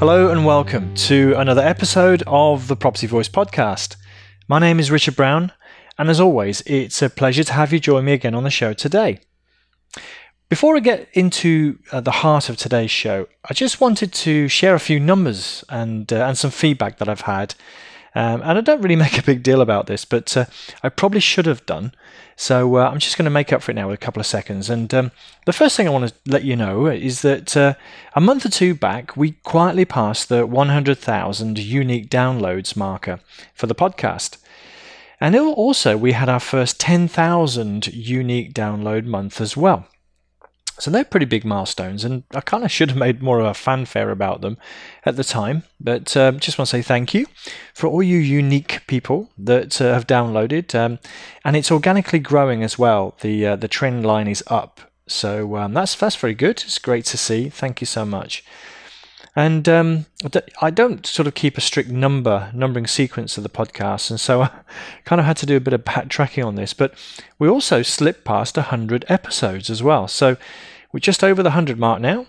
Hello and welcome to another episode of the Property Voice podcast. My name is Richard Brown, and as always, it's a pleasure to have you join me again on the show today. Before I get into the heart of today's show, I just wanted to share a few numbers and some feedback that I've had. And I don't really make a big deal about this, but I probably should have done. So I'm just going to make up for it now with a couple of seconds. And the first thing I want to let you know is that a month or two back, we quietly passed the 100,000 unique downloads marker for the podcast. And also, we had our first 10,000 unique download month as well. So they're pretty big milestones, and I kind of should have made more of a fanfare about them at the time. But just want to say thank you for all you unique people that have downloaded, and it's organically growing as well. The trend line is up, so that's very good. It's great to see. Thank you so much. And I don't sort of keep a strict numbering sequence of the podcast, and so I kind of had to do a bit of backtracking on this. But we also slipped past 100 episodes as well, so we're just over the 100 mark now.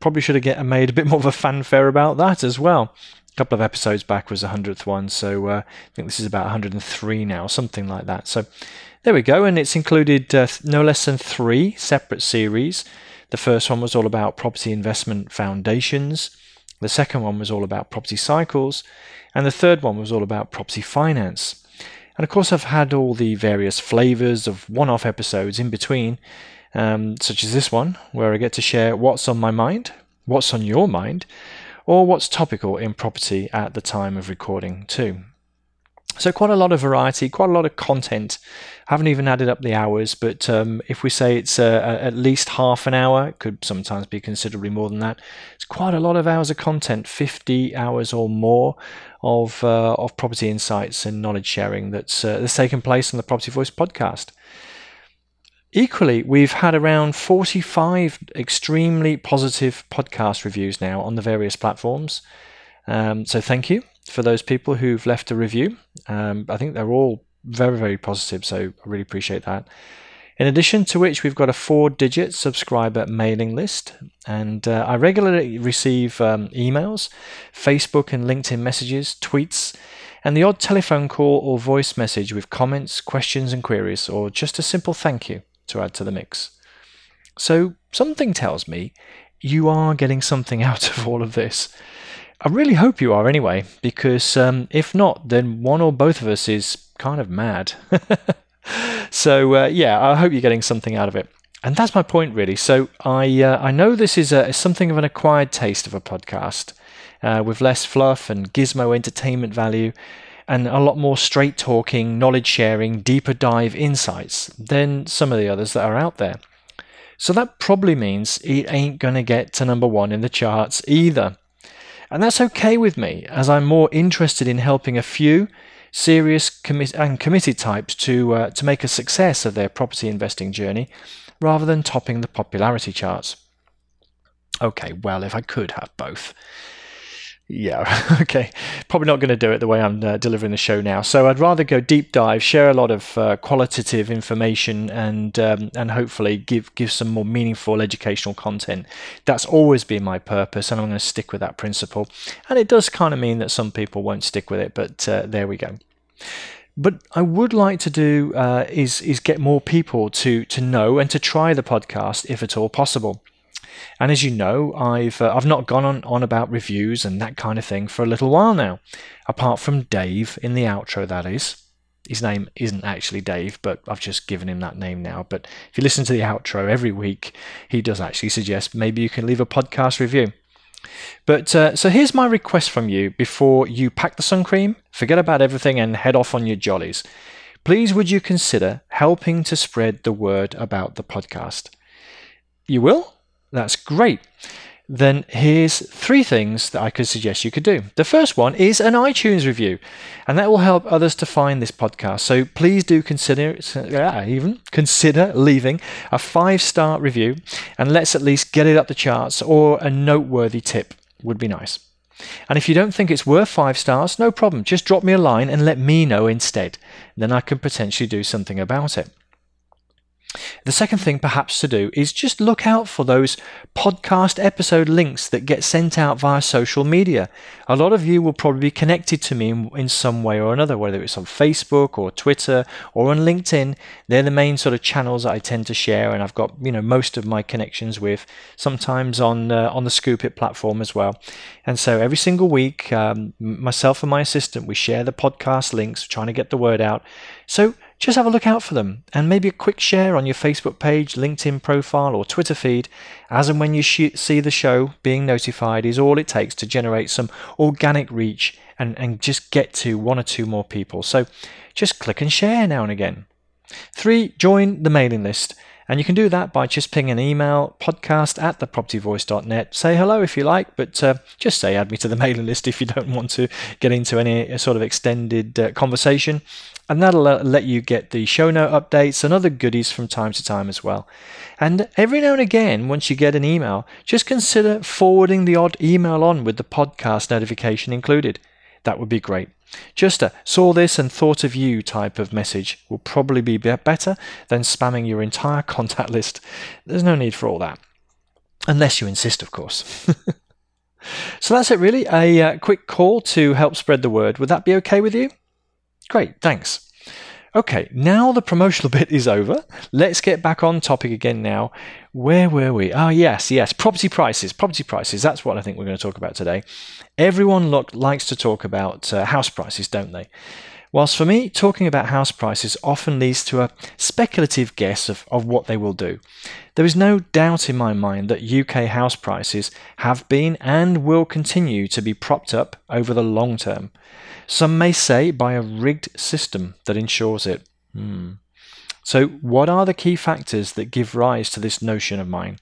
Probably should have made a bit more of a fanfare about that as well. A couple of episodes back was the 100th one, so I think this is about 103 now, something like that. So there we go, and it's included no less than 3 separate series. The first one was all about property investment foundations. The second one was all about property cycles, and the third one was all about property finance. And of course, I've had all the various flavors of one-off episodes in between, such as this one, where I get to share what's on my mind, what's on your mind, or what's topical in property at the time of recording too. So quite a lot of variety, quite a lot of content. I haven't even added up the hours, but if we say it's at least half an hour, it could sometimes be considerably more than that. It's quite a lot of hours of content, 50 hours or more of property insights and knowledge sharing that's taken place on the Property Voice podcast. Equally, we've had around 45 extremely positive podcast reviews now on the various platforms. So thank you for those people who've left a review. I think they're all very, very positive, so I really appreciate that. In addition to which, we've got a 4-digit subscriber mailing list, and I regularly receive emails, Facebook and LinkedIn messages, tweets, and the odd telephone call or voice message with comments, questions and queries, or just a simple thank you to add to the mix. So something tells me you are getting something out of all of this. I really hope you are anyway, because if not, then one or both of us is kind of mad. So yeah, I hope you're getting something out of it. And that's my point really. So I know this is something of an acquired taste of a podcast with less fluff and gizmo entertainment value and a lot more straight talking, knowledge sharing, deeper dive insights than some of the others that are out there. So that probably means it ain't going to get to number 1 in the charts either. And that's okay with me, as I'm more interested in helping a few serious and committed types to make a success of their property investing journey, rather than topping the popularity charts. Okay, well, if I could have both. Yeah, okay. Probably not going to do it the way I'm delivering the show now. So I'd rather go deep dive, share a lot of qualitative information, and hopefully give some more meaningful educational content. That's always been my purpose, and I'm going to stick with that principle. And it does kind of mean that some people won't stick with it, but there we go. But I would like to do is get more people to know and to try the podcast if at all possible. And as you know, I've not gone on about reviews and that kind of thing for a little while now, apart from Dave in the outro, that is. His name isn't actually Dave, but I've just given him that name now. But if you listen to the outro every week, he does actually suggest maybe you can leave a podcast review. But so here's my request from you before you pack the sun cream, forget about everything and head off on your jollies. Please would you consider helping to spread the word about the podcast? You will? That's great. then here's three things that I could suggest you could do. The first one is an iTunes review, and that will help others to find this podcast. So please do consider leaving a 5-star review, and let's at least get it up the charts, or a noteworthy tip would be nice. And if you don't think it's worth 5 stars, no problem. Just drop me a line and let me know instead. Then I can potentially do something about it. The second thing perhaps to do is just look out for those podcast episode links that get sent out via social media. A lot of you will probably be connected to me in some way or another, whether it's on Facebook or Twitter or on LinkedIn. They're the main sort of channels that I tend to share, and I've got, you know, most of my connections with, sometimes on the Scoop It platform as well. And so every single week, myself and my assistant, we share the podcast links, trying to get the word out. So just have a look out for them, and maybe a quick share on your Facebook page, LinkedIn profile, or Twitter feed, as and when you see the show being notified, is all it takes to generate some organic reach and just get to 1 or 2 more people. So just click and share now and again. 3, join the mailing list. And you can do that by just pinging an email, podcast@thepropertyvoice.net. Say hello if you like, but just say add me to the mailing list if you don't want to get into any sort of extended conversation. And that'll let you get the show note updates and other goodies from time to time as well. And every now and again, once you get an email, just consider forwarding the odd email on with the podcast notification included. That would be great. Just a saw this and thought of you type of message will probably be better than spamming your entire contact list. There's no need for all that. Unless you insist, of course. So that's it really. A quick call to help spread the word. Would that be okay with you? Great, thanks. Okay, now the promotional bit is over. Let's get back on topic again now. Where were we? Oh, yes, property prices. Property prices, that's what I think we're going to talk about today. Everyone likes to talk about house prices, don't they? Whilst for me, talking about house prices often leads to a speculative guess of what they will do. There is no doubt in my mind that UK house prices have been and will continue to be propped up over the long term. Some may say by a rigged system that ensures it. So what are the key factors that give rise to this notion of mine?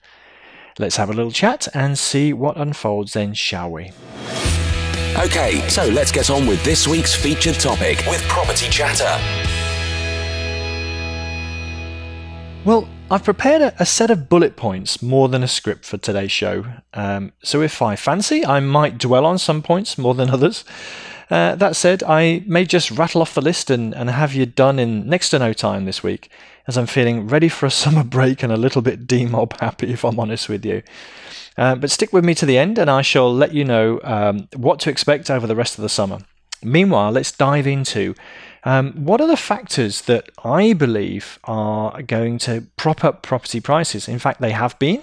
Let's have a little chat and see what unfolds then, shall we? Okay, so let's get on with this week's featured topic with Property Chatter. Well, I've prepared a set of bullet points more than a script for today's show. So if I fancy, I might dwell on some points more than others. That said, I may just rattle off the list and have you done in next to no time this week, as I'm feeling ready for a summer break and a little bit demob happy, if I'm honest with you. But stick with me to the end, and I shall let you know what to expect over the rest of the summer. Meanwhile, let's dive into what are the factors that I believe are going to prop up property prices. In fact, they have been,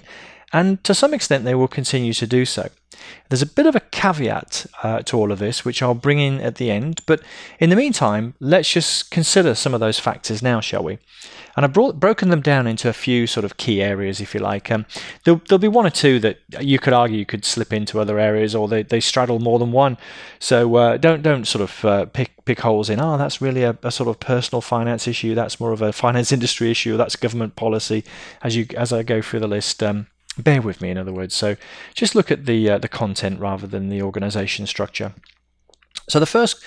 and to some extent they will continue to do so. There's a bit of a caveat to all of this, which I'll bring in at the end, but in the meantime, let's just consider some of those factors now, shall we? And I've broken them down into a few sort of key areas, if you like. There'll be 1 or 2 that you could argue could slip into other areas, or they straddle more than one. So don't sort of pick holes in, oh, that's really a sort of personal finance issue, that's more of a finance industry issue, that's government policy, as I go through the list. Bear with me, in other words. So just look at the content rather than the organisation structure. So the first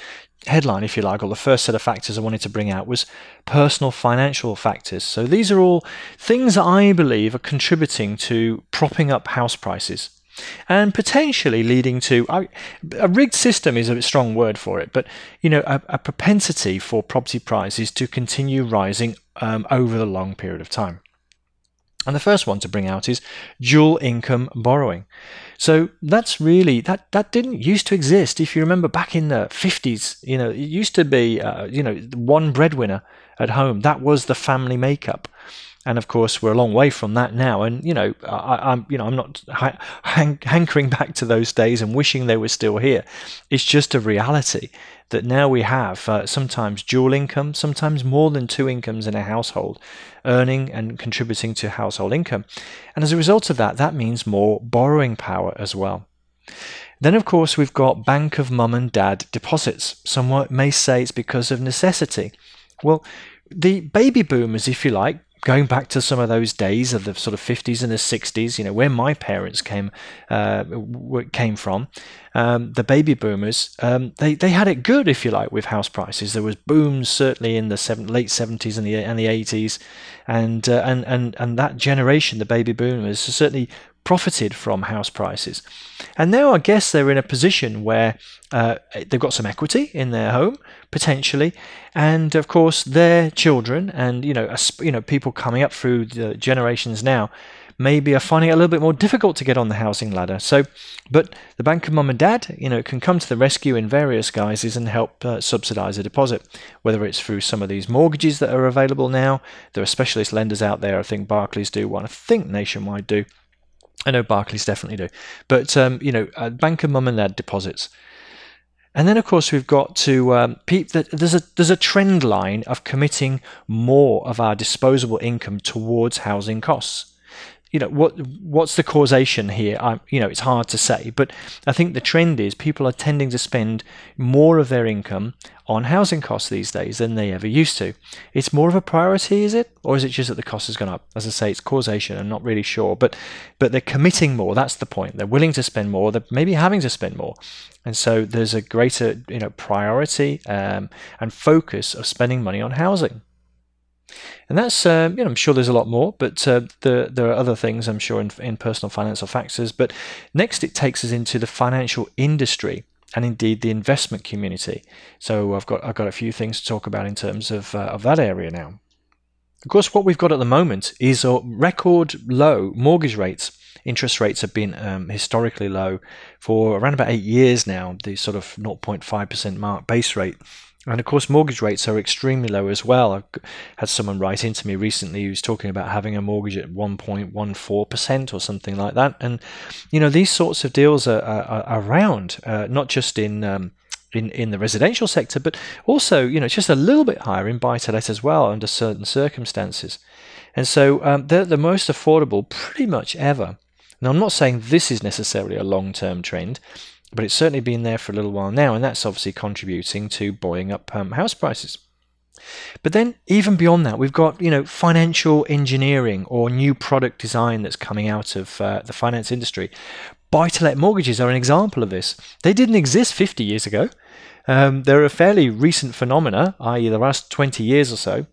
headline, if you like, or the first set of factors I wanted to bring out was personal financial factors. So these are all things that I believe are contributing to propping up house prices and potentially leading to a rigged system is a strong word for it, but you know, a propensity for property prices to continue rising over the long period of time. And the first one to bring out is dual income borrowing. So that's really, that didn't used to exist. If you remember back in the 50s, you know, it used to be, you know, one breadwinner at home. That was the family makeup. And of course, we're a long way from that now. And you know, I'm not hankering back to those days and wishing they were still here. It's just a reality that now we have sometimes dual income, sometimes more than 2 incomes in a household, earning and contributing to household income. And as a result of that, that means more borrowing power as well. Then, of course, we've got bank of mum and dad deposits. Some may say it's because of necessity. Well, the baby boomers, if you like, going back to some of those days of the sort of 50s and the 60s, you know, where my parents came from, the baby boomers, they had it good, if you like, with house prices. There was booms certainly in the late 70s and the 80s, and that generation, the baby boomers, certainly profited from house prices. And now I guess they're in a position where they've got some equity in their home potentially, and of course their children and people coming up through the generations now maybe are finding it a little bit more difficult to get on the housing ladder. So, but the Bank of Mum and Dad, you know, can come to the rescue in various guises and help subsidize a deposit, whether it's through some of these mortgages that are available now. There are specialist lenders out there. I think Barclays do one. I think Nationwide do. I know Barclays definitely do, but Bank of Mum and Dad deposits. And then of course we've got to peep that there's a trend line of committing more of our disposable income towards housing costs. You know, what's the causation here? It's hard to say, but I think the trend is people are tending to spend more of their income on housing costs these days than they ever used to. It's more of a priority, is it? Or is it just that the cost has gone up? As I say, it's causation. I'm not really sure, but they're committing more. That's the point. They're willing to spend more. They're maybe having to spend more. And so there's a greater, priority and focus of spending money on housing. And that's, I'm sure there's a lot more, but there are other things, I'm sure, in personal finance or factors. But next it takes us into the financial industry and indeed the investment community. So I've got a few things to talk about in terms of that area now. Of course, what we've got at the moment is record low mortgage rates. Interest rates have been historically low for around about 8 years now, the sort of 0.5% mark base rate. And of course, mortgage rates are extremely low as well. I had someone write into me recently who's talking about having a mortgage at 1.14% or something like that. And these sorts of deals are around, not just in the residential sector, but also it's just a little bit higher in buy-to-let as well under certain circumstances. And so they're the most affordable pretty much ever. Now, I'm not saying this is necessarily a long-term trend, but it's certainly been there for a little while now, and that's obviously contributing to buoying up house prices. But then even beyond that, we've got financial engineering or new product design that's coming out of the finance industry. Buy-to-let mortgages are an example of this. They didn't exist 50 years ago. They're a fairly recent phenomena, i.e. the last 20 years or so.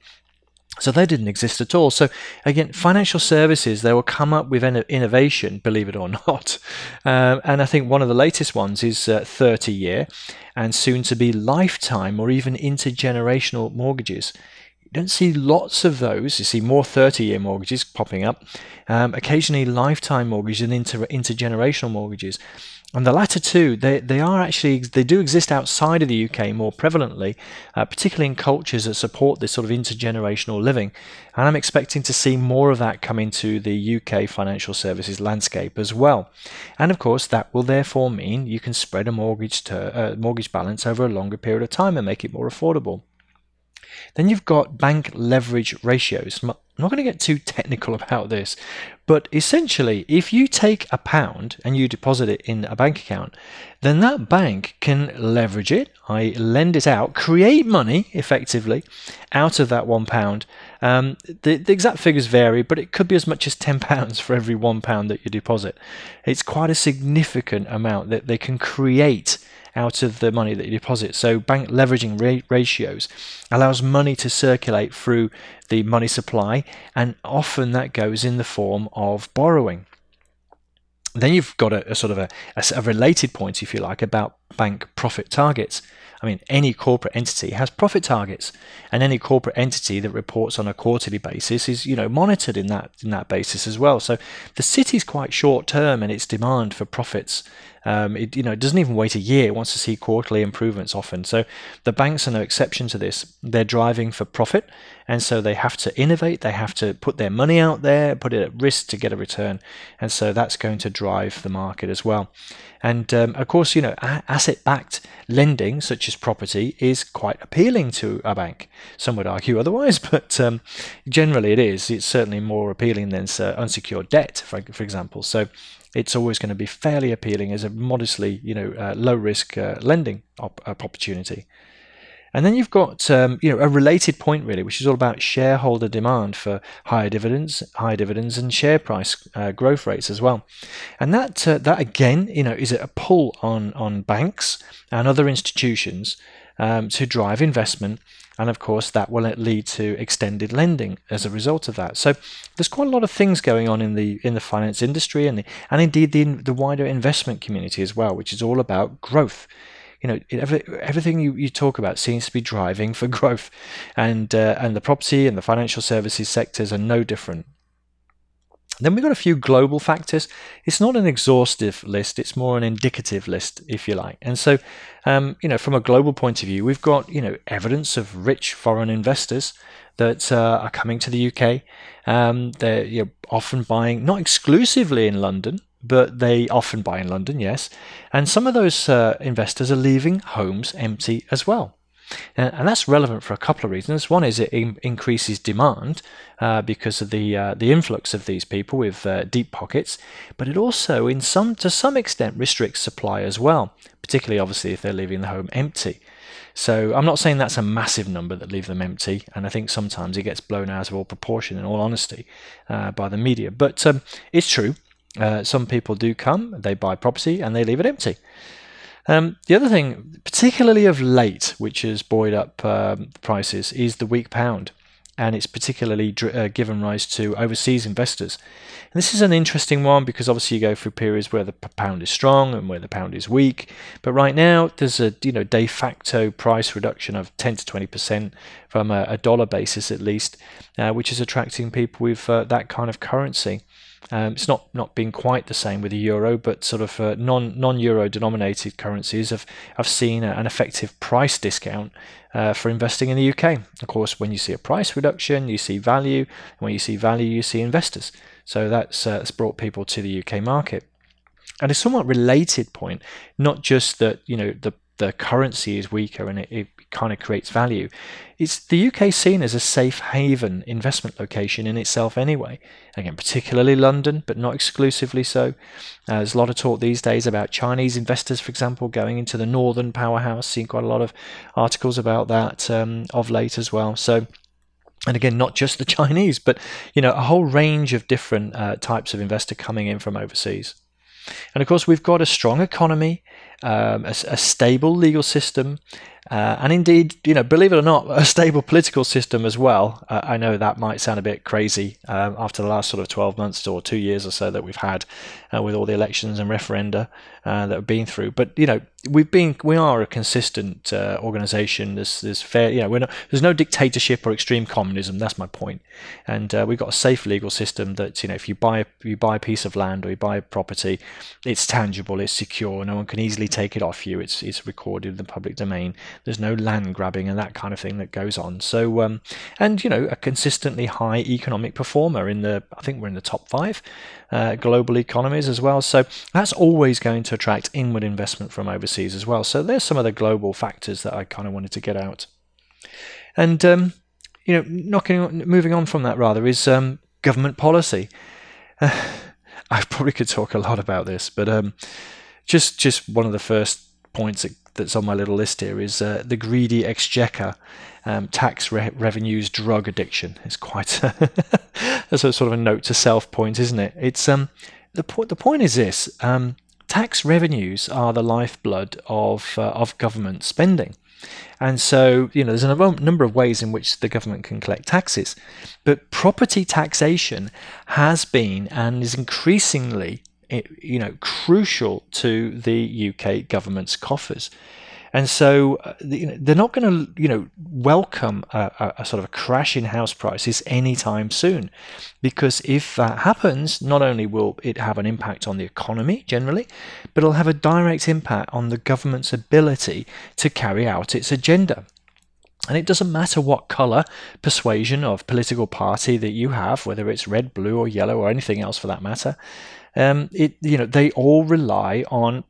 So they didn't exist at all. So again, financial services, they will come up with innovation, believe it or not. And I think one of the latest ones is 30-year and soon to be lifetime or even intergenerational mortgages. You don't see lots of those. You see more 30-year mortgages popping up, occasionally lifetime mortgages and intergenerational mortgages. And the latter two, they do exist outside of the UK more prevalently, particularly in cultures that support this sort of intergenerational living. And I'm expecting to see more of that come into the UK financial services landscape as well. And of course, that will therefore mean you can spread a mortgage balance over a longer period of time and make it more affordable. Then you've got bank leverage ratios. I'm not going to get too technical about this, but essentially, if you take £1 and you deposit it in a bank account, then that bank can leverage it, i.e. lend it out, create money effectively out of that £1. The exact figures vary, but it could be as much as £10 for every £1 that you deposit. It's quite a significant amount that they can create out of the money that you deposit. So bank leveraging ratios allows money to circulate through the money supply, and often that goes in the form of borrowing. Then you've got a sort of a related point, if you like, about bank profit targets. I mean, any corporate entity has profit targets, and any corporate entity that reports on a quarterly basis is, monitored in that basis as well. So the city's quite short term in its demand for profits. It doesn't even wait a year. It wants to see quarterly improvements often. So the banks are no exception to this. They're driving for profit, and so they have to innovate. They have to put their money out there, put it at risk to get a return, and so that's going to drive the market as well. And of course, asset-backed lending, such as property, is quite appealing to a bank. Some would argue otherwise, but generally it is. It's certainly more appealing than unsecured debt, for example. So it's always going to be fairly appealing as a modestly, low-risk lending opportunity. And then you've got a related point really, which is all about shareholder demand for higher dividends, and share price growth rates as well. And that again, is a pull on banks and other institutions to drive investment, and of course that will lead to extended lending as a result of that. So there's quite a lot of things going on in the finance industry and indeed the wider investment community as well, which is all about growth. Everything you talk about seems to be driving for growth, and the property and the financial services sectors are no different. Then we've got a few global factors. It's not an exhaustive list, it's more an indicative list, if you like. And so, from a global point of view, we've got, evidence of rich foreign investors that are coming to the UK. They're often buying, not exclusively in London, but they often buy in London, yes. And some of those investors are leaving homes empty as well. And that's relevant for a couple of reasons. One is it increases demand because of the influx of these people with deep pockets, but it also, to some extent, restricts supply as well, particularly obviously if they're leaving the home empty. So I'm not saying that's a massive number that leave them empty, and I think sometimes it gets blown out of all proportion, in all honesty, by the media. But it's true. Some people do come, they buy property, and they leave it empty. The other thing, particularly of late, which has buoyed up prices, is the weak pound, and it's particularly given rise to overseas investors. And this is an interesting one because obviously you go through periods where the pound is strong and where the pound is weak, but right now there's a de facto price reduction of 10 to 20% from a dollar basis at least, which is attracting people with that kind of currency. It's not been quite the same with the euro, but sort of non-euro denominated currencies have seen an effective price discount for investing in the UK. Of course, when you see a price reduction, you see value, and when you see value, you see investors. So that's brought people to the UK market. And a somewhat related point, not just that the currency is weaker and it kind of creates value. It's the UK seen as a safe haven investment location in itself anyway. Again, particularly London, but not exclusively so. There's a lot of talk these days about Chinese investors, for example, going into the northern powerhouse. Seen quite a lot of articles about that of late as well. So, and again, not just the Chinese, but a whole range of different types of investor coming in from overseas. And of course, we've got a strong economy, a stable legal system, and indeed, believe it or not, a stable political system as well. I know that might sound a bit crazy after the last sort of 12 months or 2 years or so that we've had with all the elections and referenda that we've been through. But we are a consistent organisation. There's fair, there's no dictatorship or extreme communism. That's my point. And we've got a safe legal system that if you buy a piece of land or you buy a property, it's tangible, it's secure, no one can easily take it off you. It's recorded in the public domain. There's no land grabbing and that kind of thing that goes on. So, and a consistently high economic performer I think we're in the top 5 global economies as well. So that's always going to attract inward investment from overseas as well. So there's some of the global factors that I kind of wanted to get out. And moving on from that rather is government policy. I probably could talk a lot about this, but just one of the first points that's on my little list here is the greedy exchequer tax revenues drug addiction. It's quite that's a sort of a note to self point, isn't it? It's the point is this: tax revenues are the lifeblood of government spending, and so there's a number of ways in which the government can collect taxes, but property taxation has been and is increasingly crucial to the UK government's coffers. And so they're not going to welcome a sort of a crash in house prices anytime soon, because if that happens, not only will it have an impact on the economy generally, but it'll have a direct impact on the government's ability to carry out its agenda. And it doesn't matter what colour persuasion of political party that you have, whether it's red, blue or yellow or anything else for that matter. They all rely on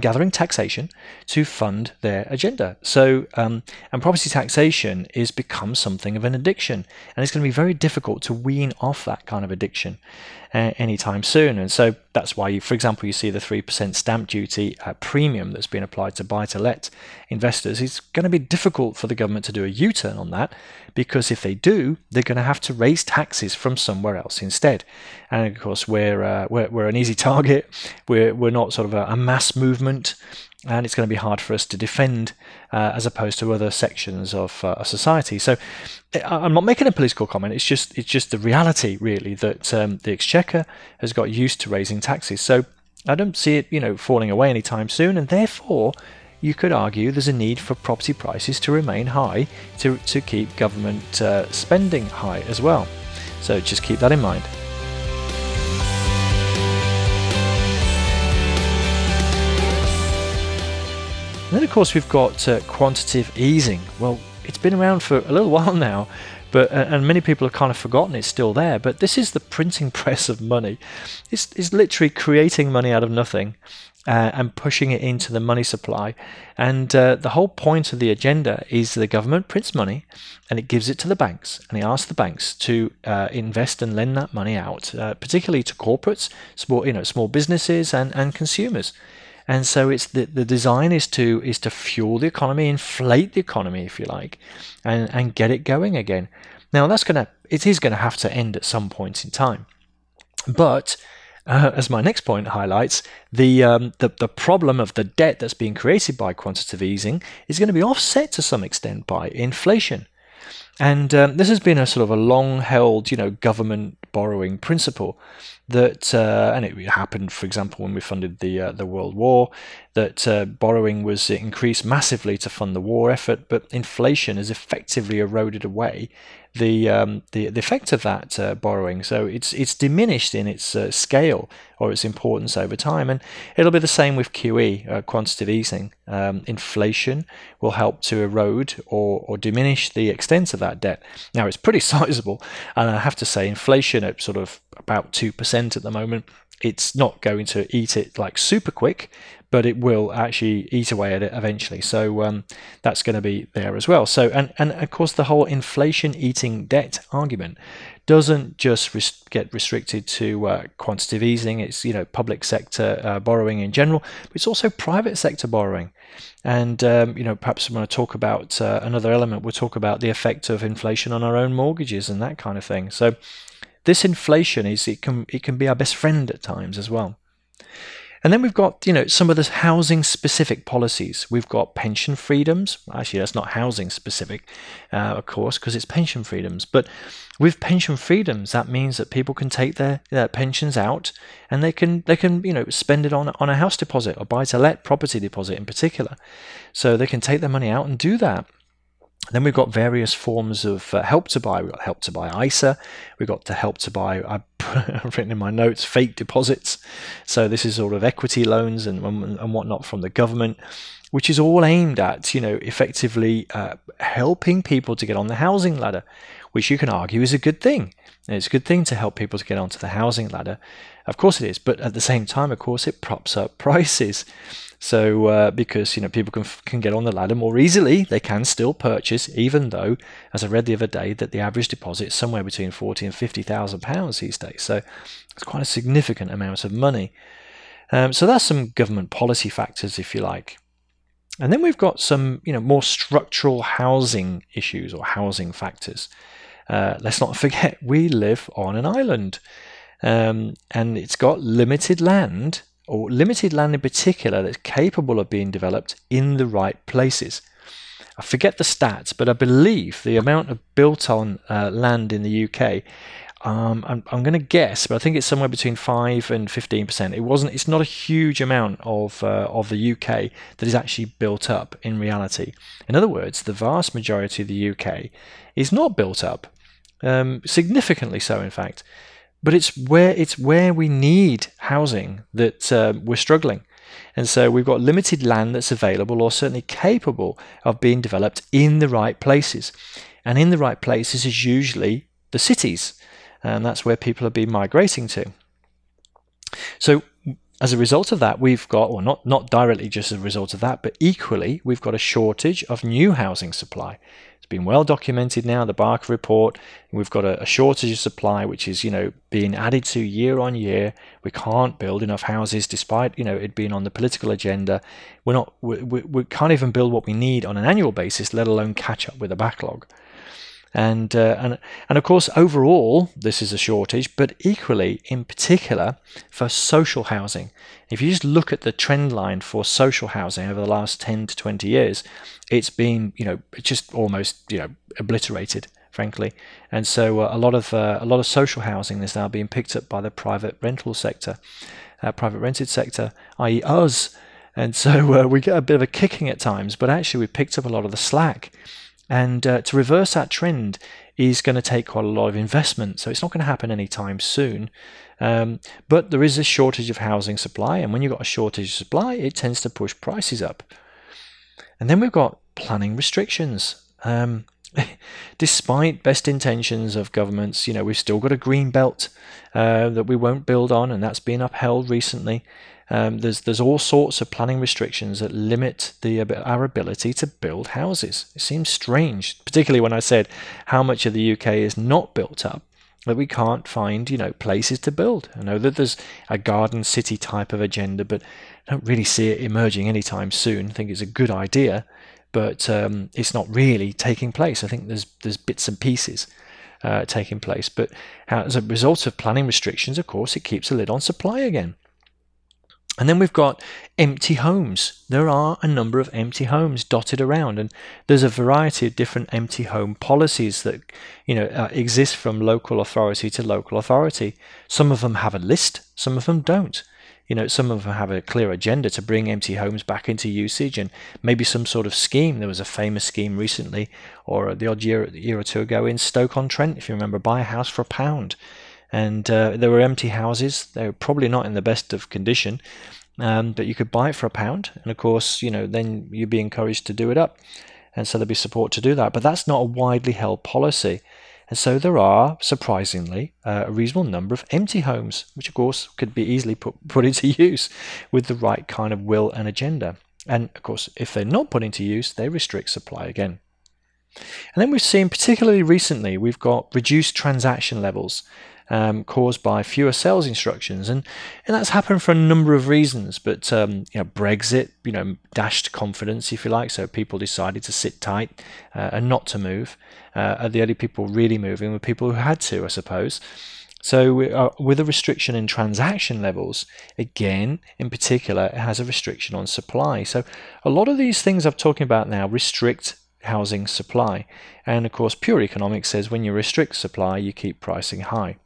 gathering taxation to fund their agenda. So, and property taxation is become something of an addiction, and it's going to be very difficult to wean off that kind of addiction anytime soon. And so That's why, you, for example, you see the 3% stamp duty premium that's been applied to buy-to-let investors. It's going to be difficult for the government to do a U-turn on that, because if they do, they're going to have to raise taxes from somewhere else instead. And of course, we're an easy target. We're not sort of a mass movement, and it's going to be hard for us to defend as opposed to other sections of society. So I'm not making a political comment. It's just the reality, really, that the Exchequer has got used to raising taxes. So I don't see it, you know, falling away anytime soon. And therefore, you could argue there's a need for property prices to remain high to keep government spending high as well. So just keep that in mind. And then, of course, we've got quantitative easing. Well, it's been around for a little while now, but and many people have kind of forgotten it's still there. But this is the printing press of money. It's literally creating money out of nothing and pushing it into the money supply. And the whole point of the agenda is the government prints money and it gives it to the banks. And it asks the banks to invest and lend that money out, particularly to corporates, small businesses and consumers. And so it's the design is to fuel the economy, inflate the economy, if you like, and get it going again. Now it is gonna have to end at some point in time. But as my next point highlights, the problem of the debt that's being created by quantitative easing is going to be offset to some extent by inflation. And this has been a sort of a long-held, government borrowing principle that, and it happened, for example, when we funded the World War, that borrowing was increased massively to fund the war effort, but inflation has effectively eroded away the effect of that borrowing. So it's diminished in its scale or its importance over time, and it'll be the same with QE, quantitative easing. Inflation will help to erode or diminish the extent of that debt. Now it's pretty sizable, and I have to say, inflation at sort of about 2% at the moment, it's not going to eat it like super quick, but it will actually eat away at it eventually. So that's going to be there as well. So and of course, the whole inflation eating debt argument doesn't just get restricted to quantitative easing. It's public sector borrowing in general, but it's also private sector borrowing. And perhaps when I talk about another element, we'll talk about the effect of inflation on our own mortgages and that kind of thing. So this inflation it can be our best friend at times as well. And then we've got, some of the housing-specific policies. We've got pension freedoms. Actually, that's not housing-specific, of course, because it's pension freedoms. But with pension freedoms, that means that people can take their pensions out, and they can spend it on a house deposit or buy-to-let property deposit in particular. So they can take their money out and do that. Then we've got various forms of Help to Buy. We've got Help to Buy ISA. We've got the Help to Buy, I've written in my notes, fake deposits. So this is sort of equity loans and whatnot from the government, which is all aimed at, effectively helping people to get on the housing ladder, which you can argue is a good thing. And it's a good thing to help people to get onto the housing ladder. Of course it is, but at the same time, of course, it props up prices. So because people can get on the ladder more easily, they can still purchase, even though, as I read the other day, that the average deposit is somewhere between £40,000 and £50,000 these days. So it's quite a significant amount of money. So that's some government policy factors, if you like. And then we've got some, more structural housing issues or housing factors. Let's not forget, we live on an island, and it's got limited land, or limited land in particular, that's capable of being developed in the right places. I forget the stats, but I believe the amount of built-on land in the UK, I'm going to guess, but I think it's somewhere between 5 and 15%. It's not a huge amount of the UK that is actually built up in reality. In other words, the vast majority of the UK is not built up, significantly so, in fact. But it's where we need housing that we're struggling. And so we've got limited land that's available or certainly capable of being developed in the right places. And in the right places is usually the cities. And that's where people have been migrating to. So as a result of that, we've got, or not directly just as a result of that, but equally, we've got a shortage of new housing supply. been well documented now, the Barker report. We've got a shortage of supply, which is, you know, being added to year on year. We can't build enough houses, despite, you know, it being on the political agenda. We can't even build what we need on an annual basis, let alone catch up with a backlog. And of course, overall, this is a shortage, but equally, in particular, for social housing. If you just look at the trend line for social housing over the last 10 to 20 years, it's been, you know, just almost, you know, obliterated, frankly. And so a lot of social housing is now being picked up by the private rental sector, private rented sector, i.e. us. And so we get a bit of a kicking at times, but actually we've picked up a lot of the slack. And to reverse that trend is going to take quite a lot of investment. So it's not going to happen anytime soon. But there is a shortage of housing supply. And when you've got a shortage of supply, it tends to push prices up. And then we've got planning restrictions. Despite best intentions of governments, you know, we've still got a green belt that we won't build on. And that's been upheld recently. There's all sorts of planning restrictions that limit our ability to build houses. It seems strange, particularly when I said how much of the UK is not built up, that we can't find, you know, places to build. I know that there's a garden city type of agenda, but I don't really see it emerging anytime soon. I think it's a good idea, but it's not really taking place. I think there's bits and pieces taking place, but as a result of planning restrictions, of course, it keeps a lid on supply again. And then we've got empty homes. There are a number of empty homes dotted around, and there's a variety of different empty home policies that, you know, exist from local authority to local authority. Some of them have a list, some of them don't. You know, some of them have a clear agenda to bring empty homes back into usage, and maybe some sort of scheme. There was a famous scheme recently, or the odd year or two ago, in Stoke-on-Trent, if you remember, buy a house for £1. And there were empty houses. They were probably not in the best of condition, but you could buy it for £1. And of course, you know, then you'd be encouraged to do it up. And so there'd be support to do that. But that's not a widely held policy. And so there are, surprisingly, a reasonable number of empty homes, which of course could be easily put into use with the right kind of will and agenda. And of course, if they're not put into use, they restrict supply again. And then we've seen, particularly recently, we've got reduced transaction levels. Caused by fewer sales instructions, and that's happened for a number of reasons, but you know, Brexit, you know, dashed confidence, if you like, so people decided to sit tight and not to move. The only people really moving were people who had to, I suppose. So with a restriction in transaction levels, again, in particular, it has a restriction on supply. So a lot of these things I'm talking about now restrict housing supply, and of course pure economics says when you restrict supply, you keep pricing high.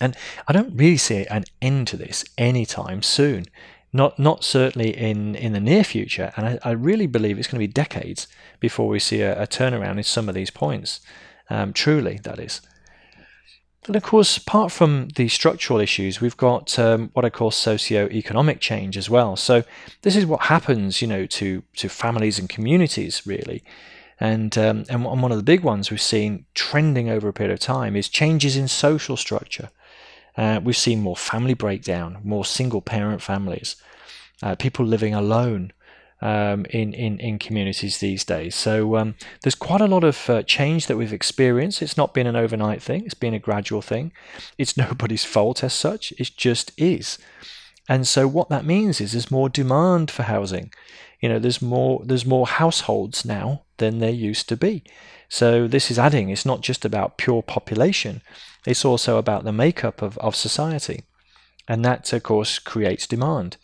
And I don't really see an end to this anytime soon, not certainly in the near future. And I really believe it's going to be decades before we see a turnaround in some of these points, truly, that is. And of course, apart from the structural issues, we've got what I call socio-economic change as well. So this is what happens, you know, to families and communities, really. And one of the big ones we've seen trending over a period of time is changes in social structure. We've seen more family breakdown, more single-parent families, people living alone in communities these days. So there's quite a lot of change that we've experienced. It's not been an overnight thing. It's been a gradual thing. It's nobody's fault as such. It just is. And so what that means is there's more demand for housing. You know, there's more households now than there used to be. So this is adding. It's not just about pure population. It's also about the makeup of society. And that, of course, creates demand.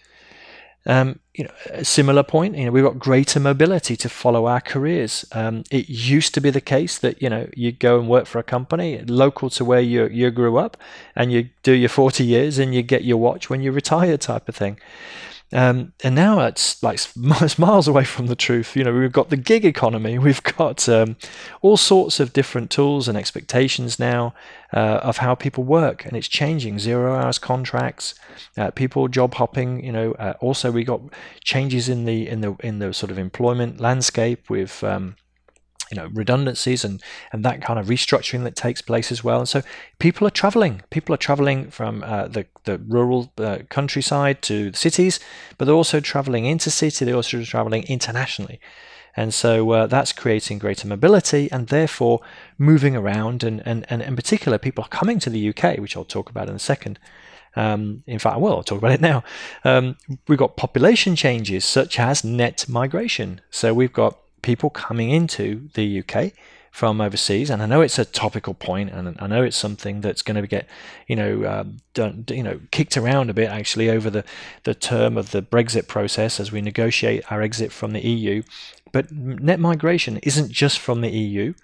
You know, a similar point, you know, we've got greater mobility to follow our careers. It used to be the case that, you know, you go and work for a company local to where you grew up, and you do your 40 years and you get your watch when you retire type of thing. And now it's like miles away from the truth. You know, we've got the gig economy. We've got all sorts of different tools and expectations now of how people work, and it's changing. 0 hours contracts, people job hopping. You know, also we got changes in the sort of employment landscape with you know, redundancies and that kind of restructuring that takes place as well. And so people are traveling. People are traveling from the rural countryside to the cities, but they're also traveling intercity. They're also traveling internationally. And so that's creating greater mobility and therefore moving around, and in particular, people are coming to the UK, which I'll talk about in a second. In fact, I'll talk about it now. We've got population changes such as net migration. So we've got people coming into the UK from overseas, and I know it's a topical point, and I know it's something that's going to get, kicked around a bit actually over the term of the Brexit process as we negotiate our exit from the EU. But net migration isn't just from the EU;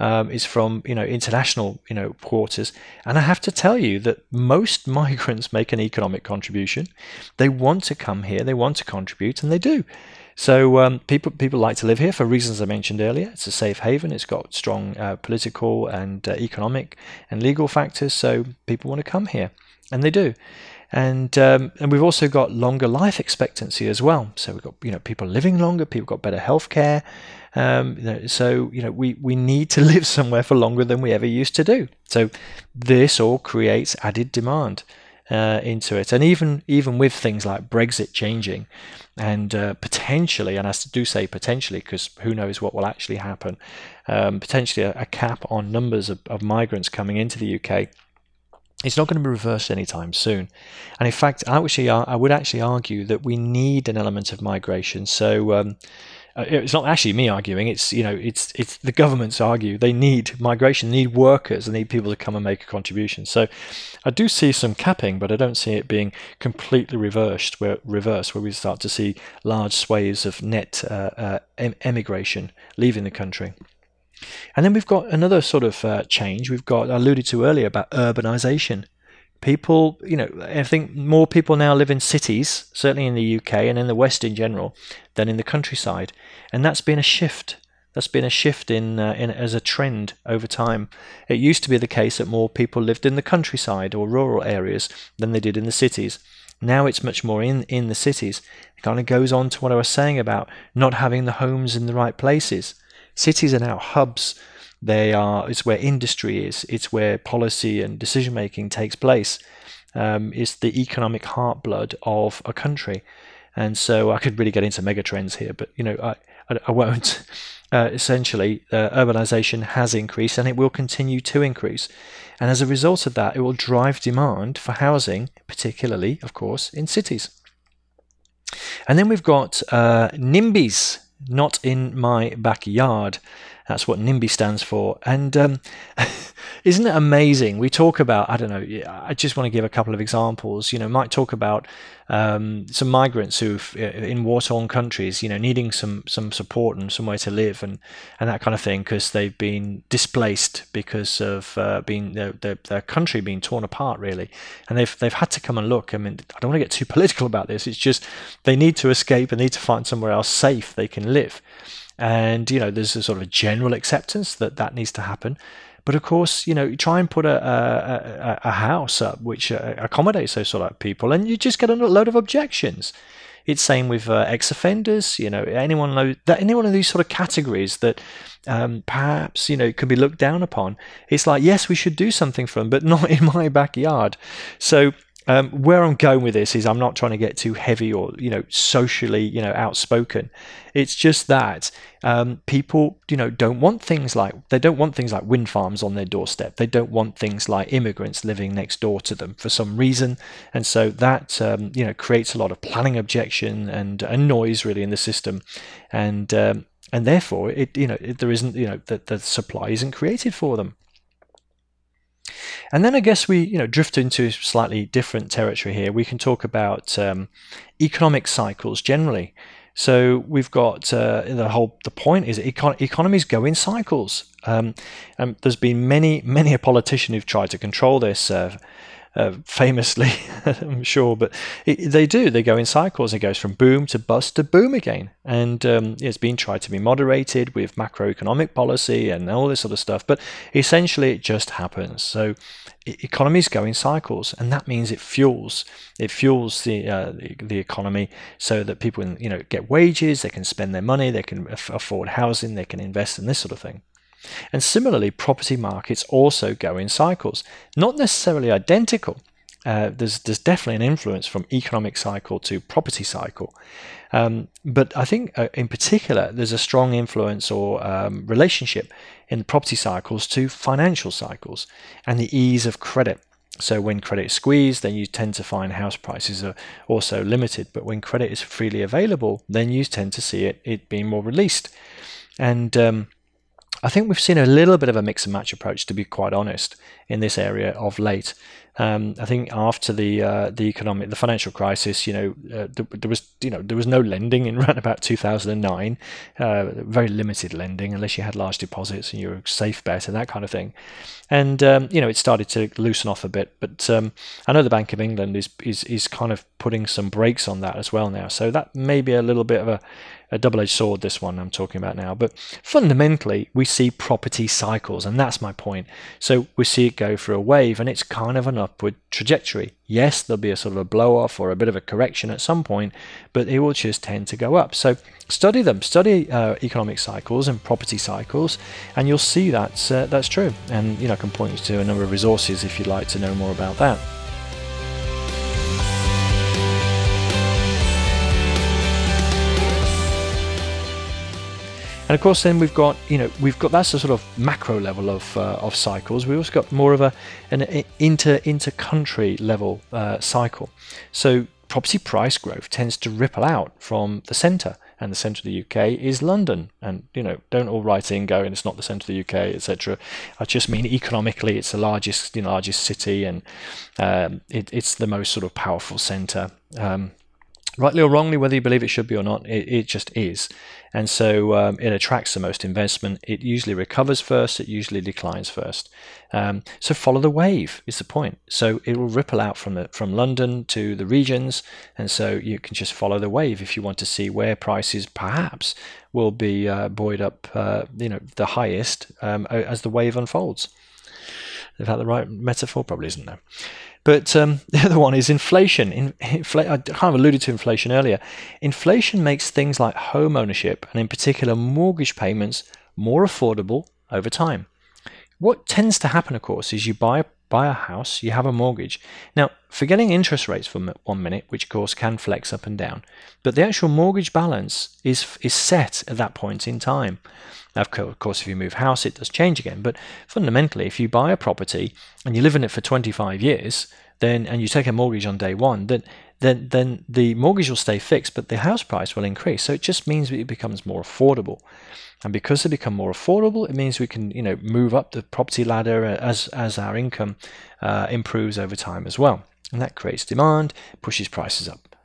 it's from international quarters. And I have to tell you that most migrants make an economic contribution. They want to come here, they want to contribute, and they do. So people like to live here for reasons I mentioned earlier. It's a safe haven. It's got strong political and economic and legal factors. So people want to come here, and they do. And we've also got longer life expectancy as well. So we've got people living longer. People got better healthcare. So we need to live somewhere for longer than we ever used to do. So this all creates added demand into it, and even with things like Brexit changing, and potentially, and I do say potentially because who knows what will actually happen, potentially a cap on numbers of migrants coming into the UK, it's not going to be reversed anytime soon. And in fact, I would actually argue that we need an element of migration. So it's not actually me arguing, it's the governments argue. They need migration, they need workers, they need people to come and make a contribution. So I do see some capping, but I don't see it being completely reversed where we start to see large swathes of net emigration leaving the country. And then we've got another sort of change we've got alluded to earlier about urbanization. People, I think more people now live in cities, certainly in the UK and in the West in general, than in the countryside, and that's been a shift. That's been a shift in as a trend over time. It used to be the case that more people lived in the countryside or rural areas than they did in the cities. Now it's much more in the cities. It kind of goes on to what I was saying about not having the homes in the right places. Cities are now hubs. It's where industry is. It's where policy and decision making takes place. It's the economic heartblood of a country, and so I could really get into mega trends here, but I won't. Essentially, urbanization has increased, and it will continue to increase. And as a result of that, it will drive demand for housing, particularly, of course, in cities. And then we've got NIMBYs, not in my backyard. That's what NIMBY stands for. And isn't it amazing? We talk about, I just want to give a couple of examples. Might talk about some migrants who in war-torn countries, needing some support and somewhere to live and that kind of thing, because they've been displaced because of being their country being torn apart, really. And they've had to come and look. I mean, I don't want to get too political about this. It's just they need to escape and need to find somewhere else safe they can live. And there's a sort of general acceptance that needs to happen, but of course you try and put a house up which accommodates those sort of people, and you just get a load of objections. It's same with ex-offenders, any one of these sort of categories that perhaps could be looked down upon. It's like, yes, we should do something for them, but not in my backyard. So where I'm going with this is I'm not trying to get too heavy or socially outspoken. It's just that people don't want things like wind farms on their doorstep. They don't want things like immigrants living next door to them for some reason, and so that creates a lot of planning objection and noise really in the system, and therefore it there isn't that the supply isn't created for them. And then I guess we drift into slightly different territory here. We can talk about economic cycles generally. So we've got the point is economies go in cycles. And there's been many a politician who've tried to control this famously, I'm sure, but they go in cycles. It goes from boom to bust to boom again, and it's been tried to be moderated with macroeconomic policy and all this sort of stuff, but essentially it just happens. So economies go in cycles, and that means it fuels the economy so that people get wages, they can spend their money, they can afford housing, they can invest in this sort of thing. And similarly, property markets also go in cycles, not necessarily identical. there's definitely an influence from economic cycle to property cycle. But I think in particular, there's a strong influence or relationship in property cycles to financial cycles and the ease of credit. So when credit is squeezed, then you tend to find house prices are also limited. But when credit is freely available, then you tend to see it being more released. And I think we've seen a little bit of a mix and match approach, to be quite honest, in this area of late. I think after the financial crisis, there was no lending in around about 2009, very limited lending unless you had large deposits and you were a safe bet and that kind of thing. And it started to loosen off a bit, but I know the Bank of England is kind of putting some brakes on that as well now. So that may be a little bit of a double-edged sword, this one I'm talking about now. But fundamentally, we see property cycles, and that's my point. So we see it go through a wave, and it's kind of an upward trajectory. Yes, there'll be a sort of a blow off or a bit of a correction at some point, but it will just tend to go up. So study them, study economic cycles and property cycles, and you'll see that's true. And I can point you to a number of resources if you'd like to know more about that. And of course, then we've got that's a sort of macro level of cycles. We've also got more of an inter-country level cycle. So property price growth tends to ripple out from the centre, and the centre of the UK is London. And don't all write in going it's not the centre of the UK, etc. I just mean economically, it's the largest city, and it's the most sort of powerful centre. Rightly or wrongly, whether you believe it should be or not, it just is. And so it attracts the most investment. It usually recovers first. It usually declines first. So follow the wave is the point. So it will ripple out from London to the regions. And so you can just follow the wave if you want to see where prices perhaps will be buoyed up, the highest as the wave unfolds. Is that the right metaphor? Probably isn't there. But the other one is inflation. I kind of alluded to inflation earlier. Inflation makes things like home ownership, and in particular mortgage payments, more affordable over time. What tends to happen, of course, is you buy a house, you have a mortgage. Now, forgetting interest rates for one minute, which of course can flex up and down, but the actual mortgage balance is set at that point in time. Now, of course, if you move house, it does change again. But fundamentally, if you buy a property and you live in it for 25 years, and you take a mortgage on day one, then the mortgage will stay fixed, but the house price will increase. So it just means it becomes more affordable. And because they become more affordable, it means we can, move up the property ladder as our income improves over time as well. And that creates demand, pushes prices up.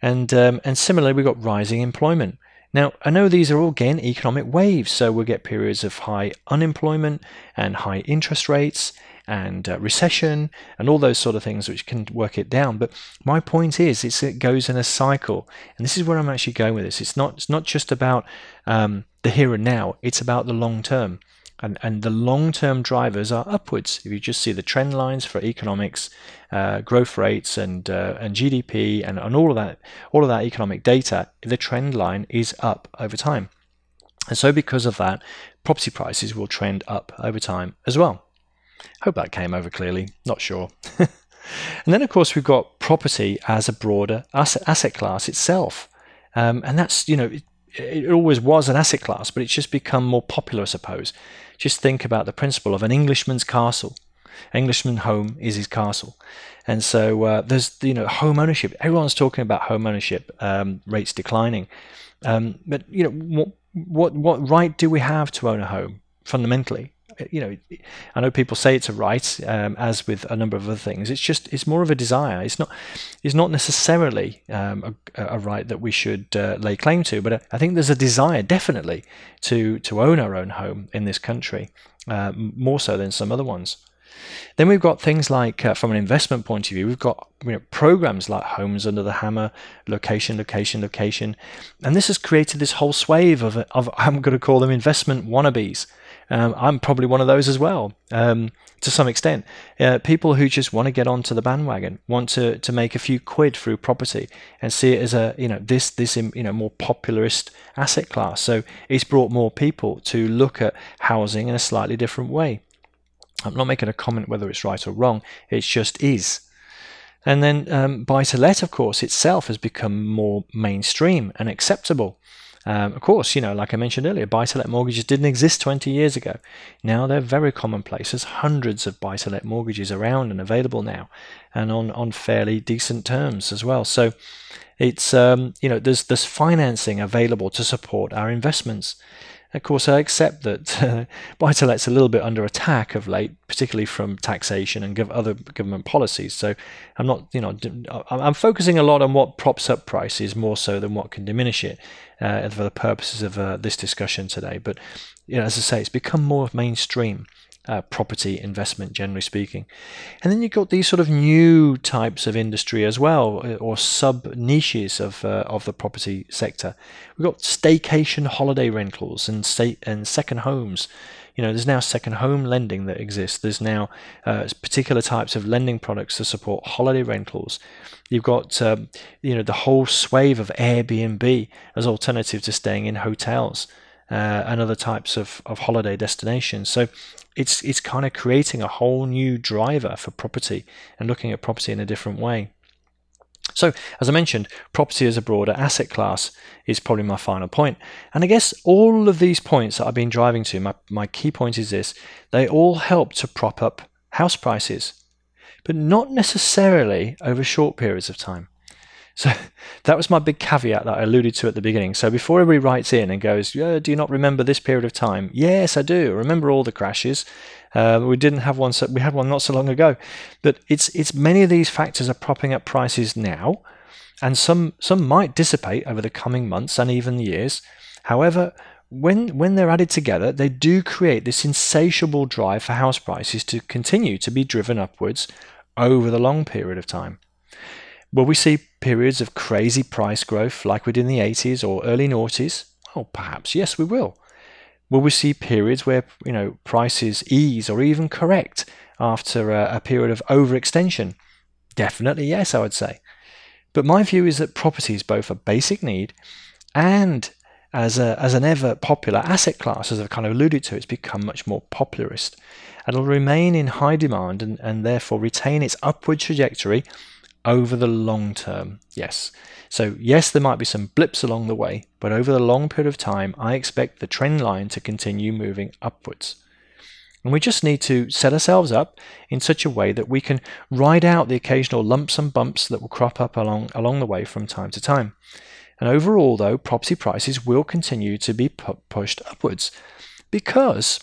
And similarly, we've got rising employment. Now, I know these are all, again, economic waves. So we'll get periods of high unemployment and high interest rates and recession and all those sort of things which can work it down. But my point is it goes in a cycle. And this is where I'm actually going with this. It's not just about the here and now. It's about the long term. And the long-term drivers are upwards. If you just see the trend lines for economics, growth rates, and GDP, and all of that economic data, the trend line is up over time. And so, because of that, property prices will trend up over time as well. Hope that came over clearly. Not sure. And then, of course, we've got property as a broader asset class itself, and that's It always was an asset class, but it's just become more popular, I suppose. Just think about the principle of an Englishman's castle. Englishman's home is his castle. And so there's, home ownership. Everyone's talking about home ownership rates declining. But, what right do we have to own a home, fundamentally? I know people say it's a right, as with a number of other things. It's more of a desire. It's not necessarily a right that we should lay claim to, but I think there's a desire definitely to own our own home in this country, more so than some other ones. Then we've got things like, from an investment point of view, we've got programs like Homes Under the Hammer, location, location, location, and this has created this whole swathe of I'm going to call them investment wannabes. I'm probably one of those as well, to some extent. People who just want to get onto the bandwagon, want to make a few quid through property, and see it as a this more popularist asset class. So it's brought more people to look at housing in a slightly different way. I'm not making a comment whether it's right or wrong. It just is. And then buy-to-let, of course, itself has become more mainstream and acceptable. Of course, you know, like I mentioned earlier, buy-to-let mortgages didn't exist 20 years ago. Now they're very commonplace. There's hundreds of buy-to-let mortgages around and available now, and on fairly decent terms as well. So it's, you know, there's financing available to support our investments. Of course, I accept that buy-to-let's a little bit under attack of late, particularly from taxation and other government policies. So I'm not, you know, I'm focusing a lot on what props up prices more so than what can diminish it for the purposes of this discussion today. But you know, as I say, it's become more mainstream property investment, generally speaking. And then you've got these sort of new types of industry as well, or sub niches of the property sector. We've got staycation holiday rentals and second homes. You know, there's now second home lending that exists. There's now particular types of lending products to support holiday rentals. You've got, you know, the whole swathe of Airbnb as alternative to staying in hotels and other types of holiday destinations. So it's kind of creating a whole new driver for property and looking at property in a different way. So, as I mentioned, property as a broader asset class is probably my final point. And I guess all of these points that I've been driving to, my key point is this: they all help to prop up house prices, but not necessarily over short periods of time. So that was my big caveat that I alluded to at the beginning. So before everybody writes in and goes, oh, do you not remember this period of time? Yes, I do. I remember all the crashes. We didn't have one. So we had one not so long ago. But it's many of these factors are propping up prices now, and some might dissipate over the coming months and even years. However, when they're added together, they do create this insatiable drive for house prices to continue to be driven upwards over the long period of time. Will we see periods of crazy price growth like we did in the 80s or early noughties? Oh, perhaps. Yes, we will. Will we see periods where, you know, prices ease or even correct after a period of overextension? Definitely yes, I would say. But my view is that property is both a basic need and as an ever popular asset class, as I've kind of alluded to, it's become much more popularist. It'll remain in high demand and therefore retain its upward trajectory over the long term, yes. So yes, there might be some blips along the way, but over the long period of time, I expect the trend line to continue moving upwards. And we just need to set ourselves up in such a way that we can ride out the occasional lumps and bumps that will crop up along the way from time to time. And overall though, property prices will continue to be pushed upwards because,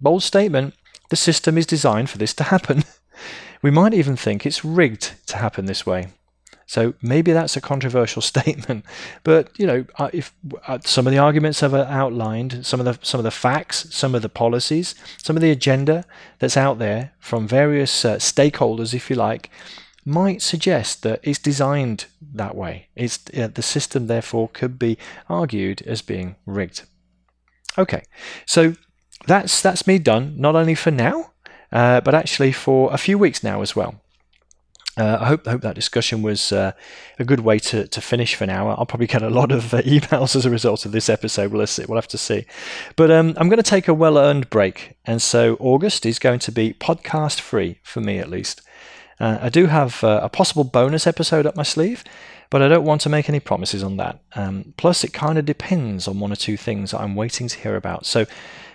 bold statement, the system is designed for this to happen. We might even think it's rigged to happen this way. So maybe that's a controversial statement, but you know, if some of the arguments I've outlined, some of the facts, some of the policies, some of the agenda that's out there from various stakeholders, if you like, might suggest that it's designed that way. It's the system, therefore, could be argued as being rigged. Okay, so that's me done. Not only for now. But actually for a few weeks now as well. I hope that discussion was a good way to finish for now. I'll probably get a lot of emails as a result of this episode. We'll have to see. But I'm going to take a well-earned break. And so August is going to be podcast-free, for me at least. I do have a possible bonus episode up my sleeve, but I don't want to make any promises on that. Plus, it kind of depends on one or two things that I'm waiting to hear about, so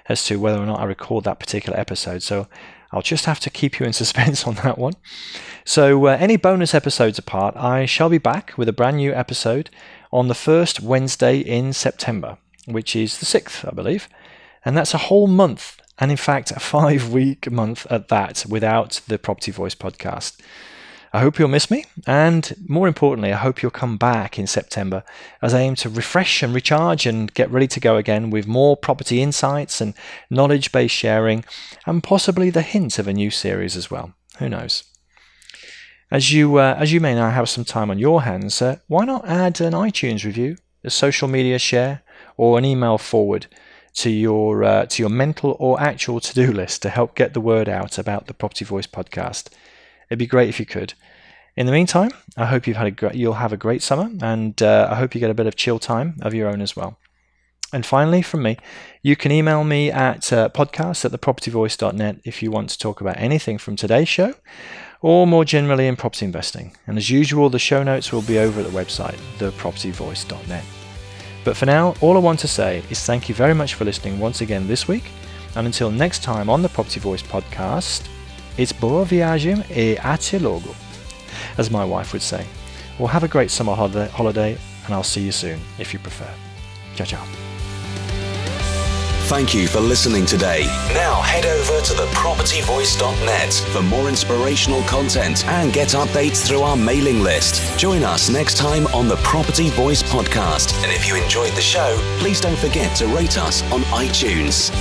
as to whether or not I record that particular episode. So I'll just have to keep you in suspense on that one. So any bonus episodes apart, I shall be back with a brand new episode on the first Wednesday in September, which is the 6th, I believe. And that's a whole month, and in fact, a 5-week month at that, without the Property Voice podcast. I hope you'll miss me, and more importantly, I hope you'll come back in September as I aim to refresh and recharge and get ready to go again with more property insights and knowledge-based sharing, and possibly the hint of a new series as well. Who knows? As you may now have some time on your hands, why not add an iTunes review, a social media share, or an email forward to your mental or actual to-do list to help get the word out about the Property Voice podcast. It'd be great if you could. In the meantime, I hope you'll have a great summer, and I hope you get a bit of chill time of your own as well. And finally, from me, you can email me at podcast@thepropertyvoice.net if you want to talk about anything from today's show, or more generally in property investing. And as usual, the show notes will be over at the website, thepropertyvoice.net. But for now, all I want to say is thank you very much for listening once again this week. And until next time on the Property Voice podcast, it's boa viagem e até logo, as my wife would say. Well, have a great summer holiday, and I'll see you soon if you prefer. Ciao, ciao. Thank you for listening today. Now head over to thepropertyvoice.net for more inspirational content and get updates through our mailing list. Join us next time on the Property Voice podcast. And if you enjoyed the show, please don't forget to rate us on iTunes.